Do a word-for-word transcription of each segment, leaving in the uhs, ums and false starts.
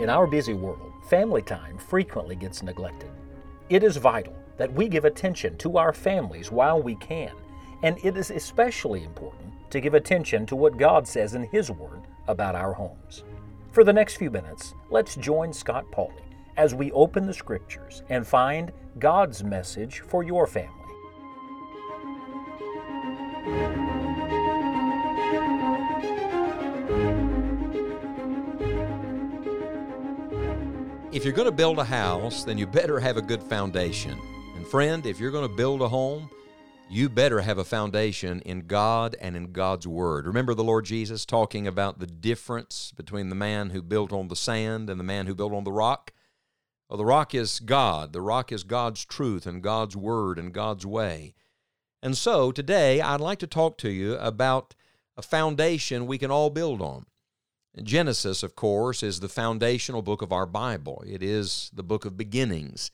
In our busy world, family time frequently gets neglected. It is vital that we give attention to our families while we can, and it is especially important to give attention to what God says in His Word about our homes. For the next few minutes, let's join Scott Pauley as we open the Scriptures and find God's message for your family. If you're going to build a house, then you better have a good foundation. And friend, if you're going to build a home, you better have a foundation in God and in God's Word. Remember the Lord Jesus talking about the difference between the man who built on the sand and the man who built on the rock? Well, the rock is God. The rock is God's truth and God's Word and God's way. And so today I'd like to talk to you about a foundation we can all build on. Genesis, of course, is the foundational book of our Bible. It is the book of beginnings.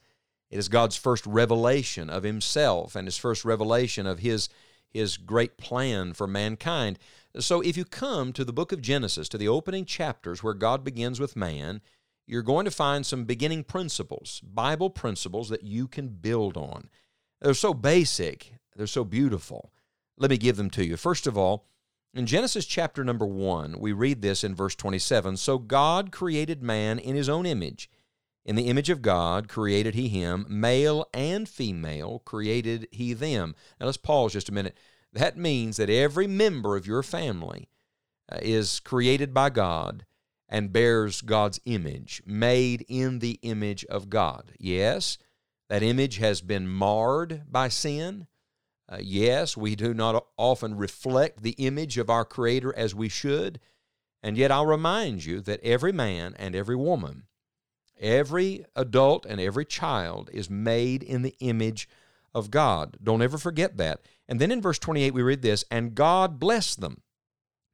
It is God's first revelation of Himself and His first revelation of His, His great plan for mankind. So if you come to the book of Genesis, to the opening chapters where God begins with man, you're going to find some beginning principles, Bible principles that you can build on. They're so basic. They're so beautiful. Let me give them to you. First of all, in Genesis chapter number one, we read this in verse twenty-seven, "So God created man in His own image. In the image of God created He him, male and female created He them." Now let's pause just a minute. That means that every member of your family is created by God and bears God's image, made in the image of God. Yes, that image has been marred by sin. Uh, yes, we do not often reflect the image of our Creator as we should, and yet I'll remind you that every man and every woman, every adult and every child is made in the image of God. Don't ever forget that. And then in verse twenty-eight we read this, "And God blessed them."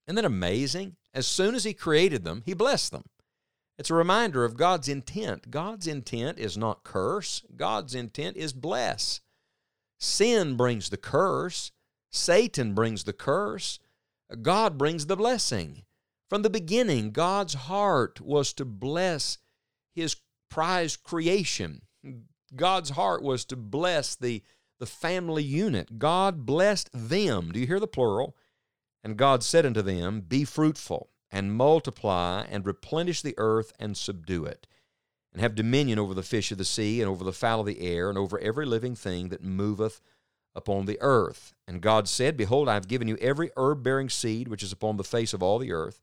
Isn't that amazing? As soon as He created them, He blessed them. It's a reminder of God's intent. God's intent is not curse. God's intent is bless. Sin brings the curse. Satan brings the curse. God brings the blessing. From the beginning, God's heart was to bless His prized creation. God's heart was to bless the, the family unit. God blessed them. Do you hear the plural? "And God said unto them, Be fruitful, and multiply, and replenish the earth, and subdue it. And have dominion over the fish of the sea, and over the fowl of the air, and over every living thing that moveth upon the earth. And God said, Behold, I have given you every herb-bearing seed which is upon the face of all the earth,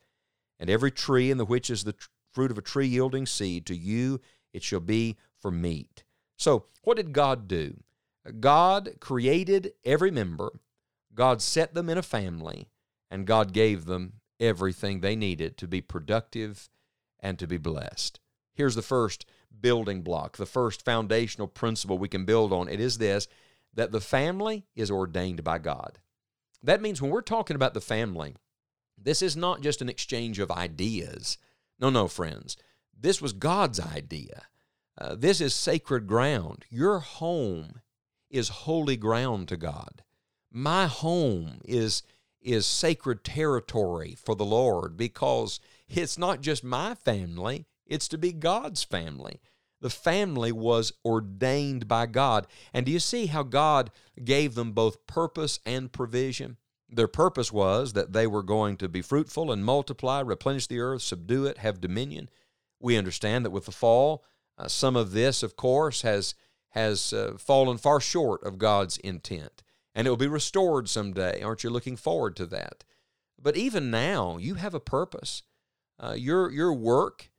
and every tree in the which is the tr- fruit of a tree yielding seed. To you it shall be for meat." So, what did God do? God created every member, God set them in a family, and God gave them everything they needed to be productive and to be blessed. Here's the first building block, the first foundational principle we can build on. It is this, that the family is ordained by God. That means when we're talking about the family, this is not just an exchange of ideas. No, no, friends. This was God's idea. Uh, this is sacred ground. Your home is holy ground to God. My home is, is sacred territory for the Lord, because it's not just my family. It's to be God's family. The family was ordained by God. And do you see how God gave them both purpose and provision? Their purpose was that they were going to be fruitful and multiply, replenish the earth, subdue it, have dominion. We understand that with the fall, uh, some of this, of course, has, has uh, fallen far short of God's intent. And it will be restored someday. Aren't you looking forward to that? But even now, you have a purpose. Uh, your, your work,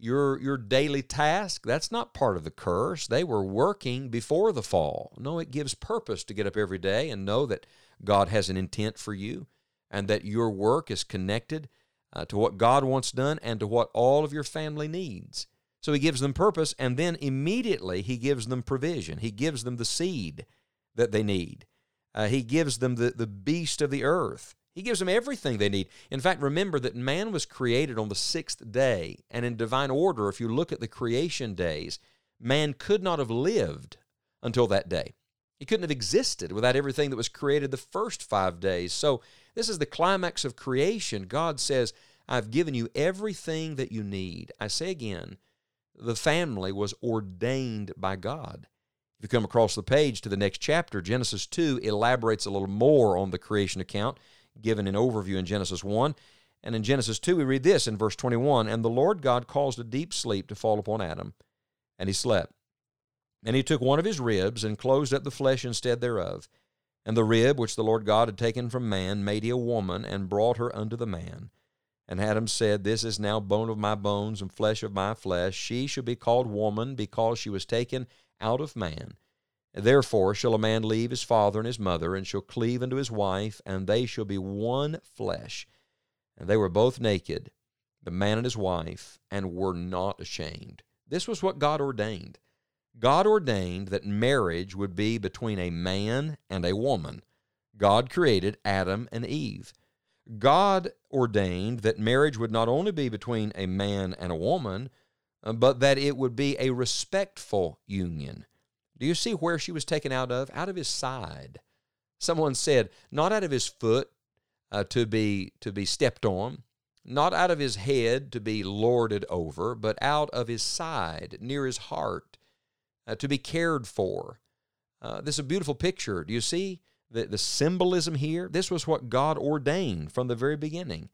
Your your daily task, that's not part of the curse. They were working before the fall. No, it gives purpose to get up every day and know that God has an intent for you and that your work is connected uh, to what God wants done and to what all of your family needs. So He gives them purpose, and then immediately He gives them provision. He gives them the seed that they need. Uh, he gives them the, the beast of the earth. He gives them everything they need. In fact, remember that man was created on the sixth day, and in divine order, if you look at the creation days, man could not have lived until that day. He couldn't have existed without everything that was created the first five days. So this is the climax of creation. God says, I've given you everything that you need. I say again, the family was ordained by God. If you come across the page to the next chapter, Genesis two elaborates a little more on the creation account, given an overview in Genesis one. And in Genesis two, we read this in verse twenty-one, "And the Lord God caused a deep sleep to fall upon Adam, and he slept. And he took one of his ribs and closed up the flesh instead thereof. And the rib which the Lord God had taken from man made he a woman, and brought her unto the man. And Adam said, This is now bone of my bones and flesh of my flesh. She shall be called woman, because she was taken out of man. Therefore shall a man leave his father and his mother, and shall cleave unto his wife, and they shall be one flesh. And they were both naked, the man and his wife, and were not ashamed." This was what God ordained. God ordained that marriage would be between a man and a woman. God created Adam and Eve. God ordained that marriage would not only be between a man and a woman, but that it would be a respectful union. Do you see where she was taken out of? Out of his side. Someone said, not out of his foot, Uh, to be to be stepped on, not out of his head to be lorded over, but out of his side, near his heart, uh, to be cared for. Uh, this is a beautiful picture. Do you see the, the symbolism here? This was what God ordained from the very beginning.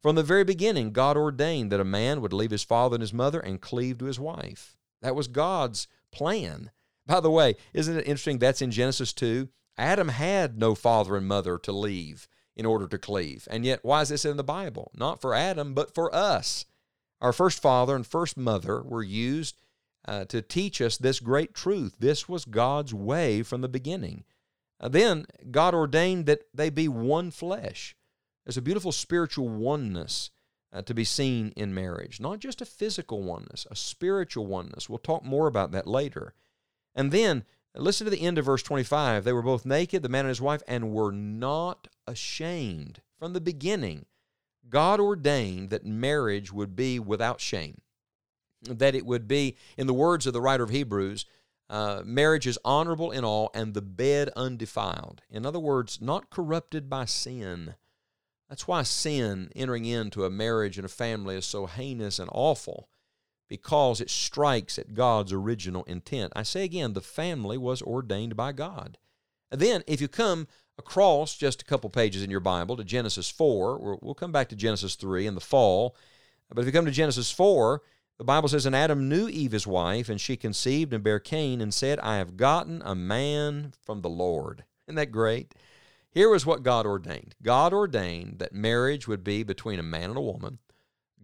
From the very beginning, God ordained that a man would leave his father and his mother and cleave to his wife. That was God's plan. By the way, isn't it interesting? That's in Genesis two. Adam had no father and mother to leave in order to cleave. And yet, why is this in the Bible? Not for Adam, but for us. Our first father and first mother were used uh, to teach us this great truth. This was God's way from the beginning. Uh, then, God ordained that they be one flesh. There's a beautiful spiritual oneness uh, to be seen in marriage. Not just a physical oneness, a spiritual oneness. We'll talk more about that later. And then, listen to the end of verse twenty-five. They were both naked, the man and his wife, and were not ashamed. From the beginning, God ordained that marriage would be without shame. That it would be, in the words of the writer of Hebrews, uh, marriage is honorable in all and the bed undefiled. In other words, not corrupted by sin. That's why sin entering into a marriage and a family is so heinous and awful, because it strikes at God's original intent. I say again, the family was ordained by God. And then, if you come across just a couple pages in your Bible to Genesis four, we'll come back to Genesis three in the fall, but if you come to Genesis four, the Bible says, "And Adam knew Eve his wife, and she conceived and bare Cain, and said, I have gotten a man from the Lord." Isn't that great? Here was what God ordained. God ordained that marriage would be between a man and a woman.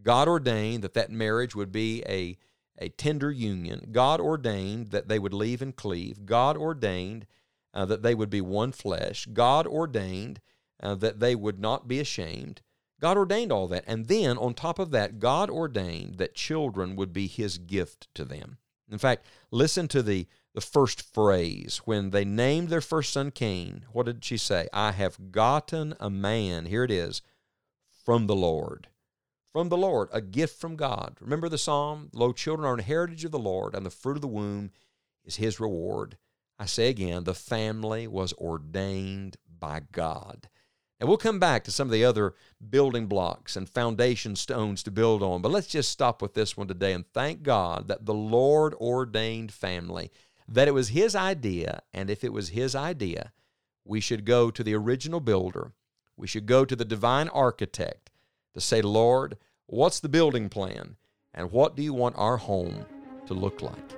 God ordained that that marriage would be a, a tender union. God ordained that they would leave and cleave. God ordained uh, that they would be one flesh. God ordained uh, that they would not be ashamed. God ordained all that. And then, on top of that, God ordained that children would be His gift to them. In fact, listen to the, the first phrase. When they named their first son Cain, what did she say? "I have gotten a man," here it is, "from the Lord." From the Lord, a gift from God. Remember the psalm, "Lo, children are an heritage of the Lord, and the fruit of the womb is His reward." I say again, the family was ordained by God. And we'll come back to some of the other building blocks and foundation stones to build on, but let's just stop with this one today and thank God that the Lord ordained family, that it was His idea, and if it was His idea, we should go to the original builder. We should go to the divine architect to say, "Lord, what's the building plan, and what do you want our home to look like?"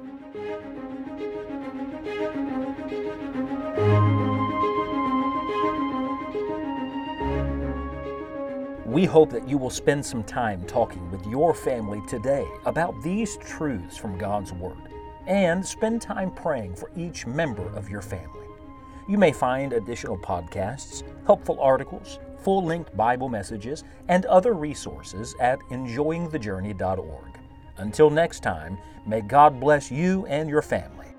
We hope that you will spend some time talking with your family today about these truths from God's Word, and spend time praying for each member of your family. You may find additional podcasts, helpful articles, full-length Bible messages, and other resources at enjoying the journey dot org. Until next time, may God bless you and your family.